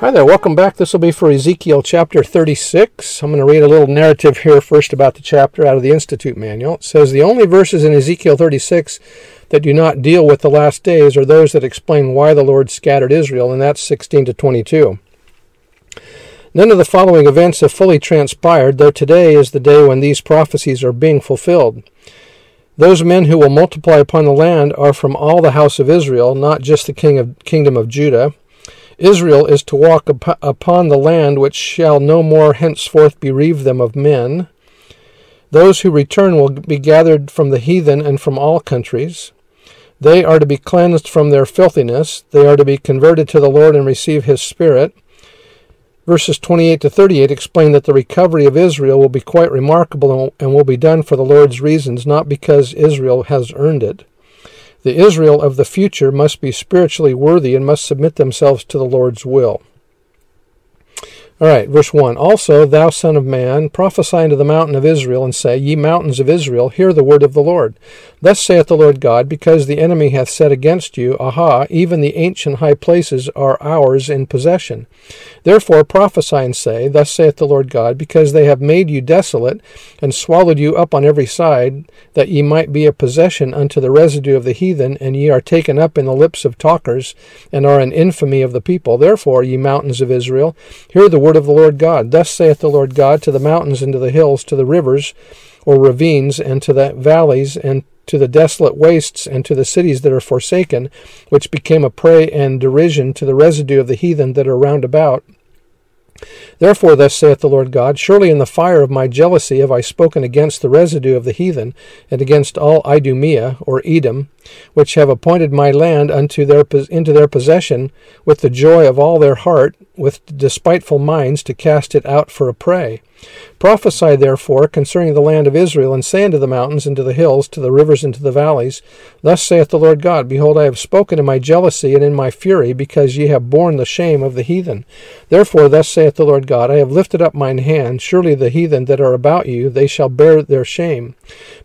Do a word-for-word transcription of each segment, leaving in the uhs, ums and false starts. Hi there, welcome back. This will be for Ezekiel chapter thirty-six. I'm going to read a little narrative here first about the chapter out of the Institute Manual. It says, the only verses in Ezekiel thirty-six that do not deal with the last days are those that explain why the Lord scattered Israel, and that's sixteen to twenty-two. None of the following events have fully transpired, though today is the day when these prophecies are being fulfilled. Those men who will multiply upon the land are from all the house of Israel, not just the king of, kingdom of Judah. Israel is to walk up, upon the land which shall no more henceforth bereave them of men. Those who return will be gathered from the heathen and from all countries. They are to be cleansed from their filthiness. They are to be converted to the Lord and receive His Spirit. Verses twenty-eight to thirty-eight explain that the recovery of Israel will be quite remarkable and will be done for the Lord's reasons, not because Israel has earned it. The Israel of the future must be spiritually worthy and must submit themselves to the Lord's will. All right, verse one. Also, thou son of man, prophesy unto the mountain of Israel, and say, Ye mountains of Israel, hear the word of the Lord. Thus saith the Lord God, because the enemy hath said against you, Aha, even the ancient high places are ours in possession. Therefore prophesy and say, Thus saith the Lord God, because they have made you desolate, and swallowed you up on every side, that ye might be a possession unto the residue of the heathen, and ye are taken up in the lips of talkers, and are an infamy of the people. Therefore, ye mountains of Israel, hear the word of the Lord God. Thus saith the Lord God to the mountains and to the hills, to the rivers or ravines, and to the valleys, and to the desolate wastes, and to the cities that are forsaken, which became a prey and derision to the residue of the heathen that are round about. Therefore thus saith the Lord God, Surely in the fire of my jealousy have I spoken against the residue of the heathen, and against all Idumea, or Edom, which have appointed my land unto their, into their possession, with the joy of all their heart, with despiteful minds, to cast it out for a prey. Prophesy therefore concerning the land of Israel, and say unto the mountains, and to the hills, to the rivers, and to the valleys, Thus saith the Lord God, Behold, I have spoken in my jealousy and in my fury, because ye have borne the shame of the heathen. Therefore thus saith the Lord God, I have lifted up mine hand, surely the heathen that are about you, they shall bear their shame.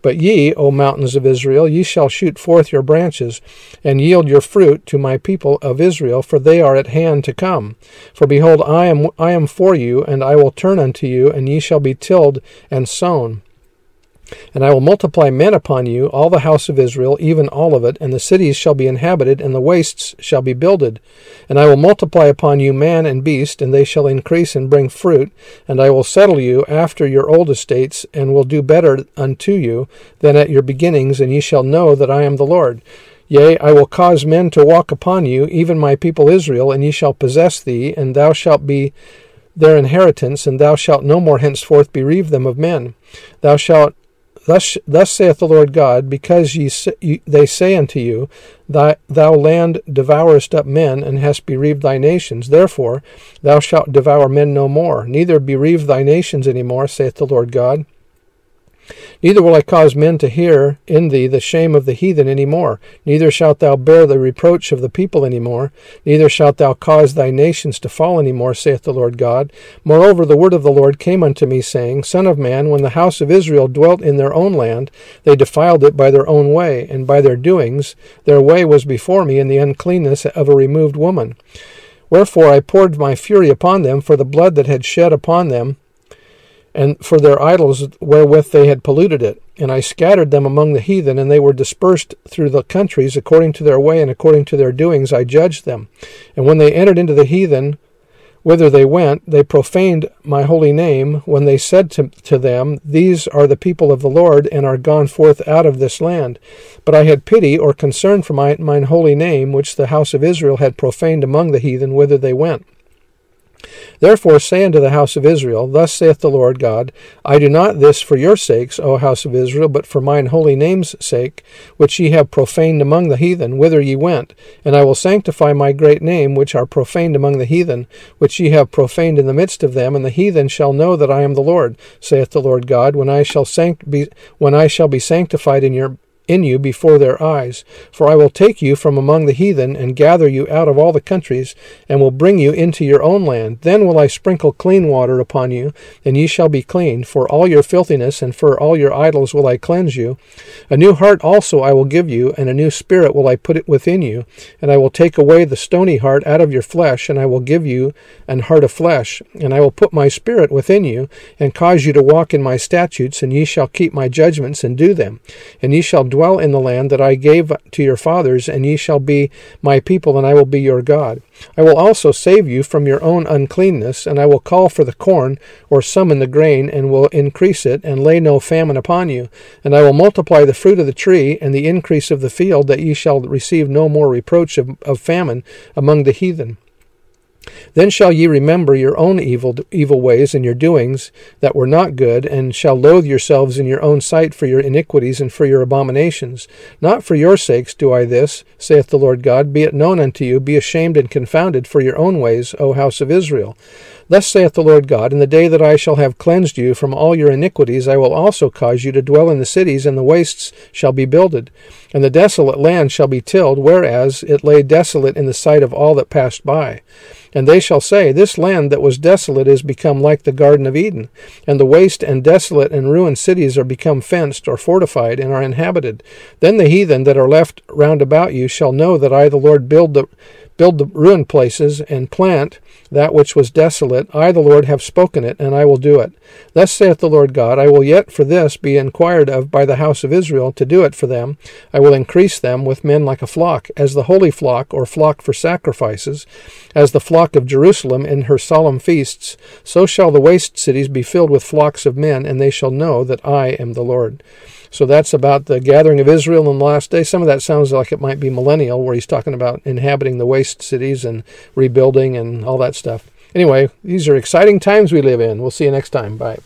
But ye, O mountains of Israel, ye shall shoot forth your branches, and yield your fruit to my people of Israel, for they are at hand to come. For behold, I am, I am for you, and I will turn unto you, and And ye shall be tilled and sown. And I will multiply men upon you, all the house of Israel, even all of it, and the cities shall be inhabited, and the wastes shall be builded. And I will multiply upon you man and beast, and they shall increase and bring fruit, and I will settle you after your old estates, and will do better unto you than at your beginnings, and ye shall know that I am the Lord. Yea, I will cause men to walk upon you, even my people Israel, and ye shall possess thee, and thou shalt be their inheritance, and thou shalt no more henceforth bereave them of men. Thou shalt, thus, thus saith the Lord God, because ye, ye, they say unto you, Thy, Thou land devourest up men, and hast bereaved thy nations. Therefore thou shalt devour men no more, neither bereave thy nations any more, saith the Lord God. Neither will I cause men to hear in thee the shame of the heathen any more, neither shalt thou bear the reproach of the people any more, neither shalt thou cause thy nations to fall any more, saith the Lord God. Moreover, the word of the Lord came unto me, saying, Son of man, when the house of Israel dwelt in their own land, they defiled it by their own way, and by their doings. Their way was before me in the uncleanness of a removed woman. Wherefore I poured my fury upon them for the blood that had shed upon them, and for their idols wherewith they had polluted it. And I scattered them among the heathen, and they were dispersed through the countries according to their way, and according to their doings I judged them. And when they entered into the heathen, whither they went, they profaned my holy name, when they said to, to them, These are the people of the Lord, and are gone forth out of this land. But I had pity or concern for my, mine holy name, which the house of Israel had profaned among the heathen, whither they went. Therefore say unto the house of Israel, Thus saith the Lord God, I do not this for your sakes, O house of Israel, but for mine holy name's sake, which ye have profaned among the heathen, whither ye went. And I will sanctify my great name, which are profaned among the heathen, which ye have profaned in the midst of them, and the heathen shall know that I am the Lord, saith the Lord God, when I shall sanct- be, when I shall be sanctified in your in you before their eyes. For I will take you from among the heathen, and gather you out of all the countries, and will bring you into your own land. Then will I sprinkle clean water upon you, and ye shall be clean. For all your filthiness, and for all your idols will I cleanse you. A new heart also I will give you, and a new spirit will I put it within you. And I will take away the stony heart out of your flesh, and I will give you an heart of flesh. And I will put my spirit within you, and cause you to walk in my statutes, and ye shall keep my judgments, and do them. And ye shall dwell in the land that I gave to your fathers, and ye shall be my people, and I will be your God. I will also save you from your own uncleanness, and I will call for the corn, or summon the grain, and will increase it, and lay no famine upon you. And I will multiply the fruit of the tree, and the increase of the field, that ye shall receive no more reproach of, of famine among the heathen. Then shall ye remember your own evil evil ways and your doings that were not good, and shall loathe yourselves in your own sight for your iniquities and for your abominations. Not for your sakes do I this, saith the Lord God. Be it known unto you, be ashamed and confounded for your own ways, O house of Israel. Thus saith the Lord God, in the day that I shall have cleansed you from all your iniquities, I will also cause you to dwell in the cities, and the wastes shall be builded, and the desolate land shall be tilled, whereas it lay desolate in the sight of all that passed by. And they shall say, This land that was desolate is become like the Garden of Eden, and the waste and desolate and ruined cities are become fenced or fortified and are inhabited. Then the heathen that are left round about you shall know that I, the Lord, build the build the ruined places, and plant that which was desolate. I, the Lord, have spoken it, and I will do it. Thus saith the Lord God, I will yet for this be inquired of by the house of Israel, to do it for them. I will increase them with men like a flock, as the holy flock, or flock for sacrifices, as the flock of Jerusalem in her solemn feasts. So shall the waste cities be filled with flocks of men, and they shall know that I am the Lord. So that's about the gathering of Israel in the last day. Some of that sounds like it might be millennial, where he's talking about inhabiting the waste cities and rebuilding and all that stuff. Anyway, these are exciting times we live in. We'll see you next time. Bye.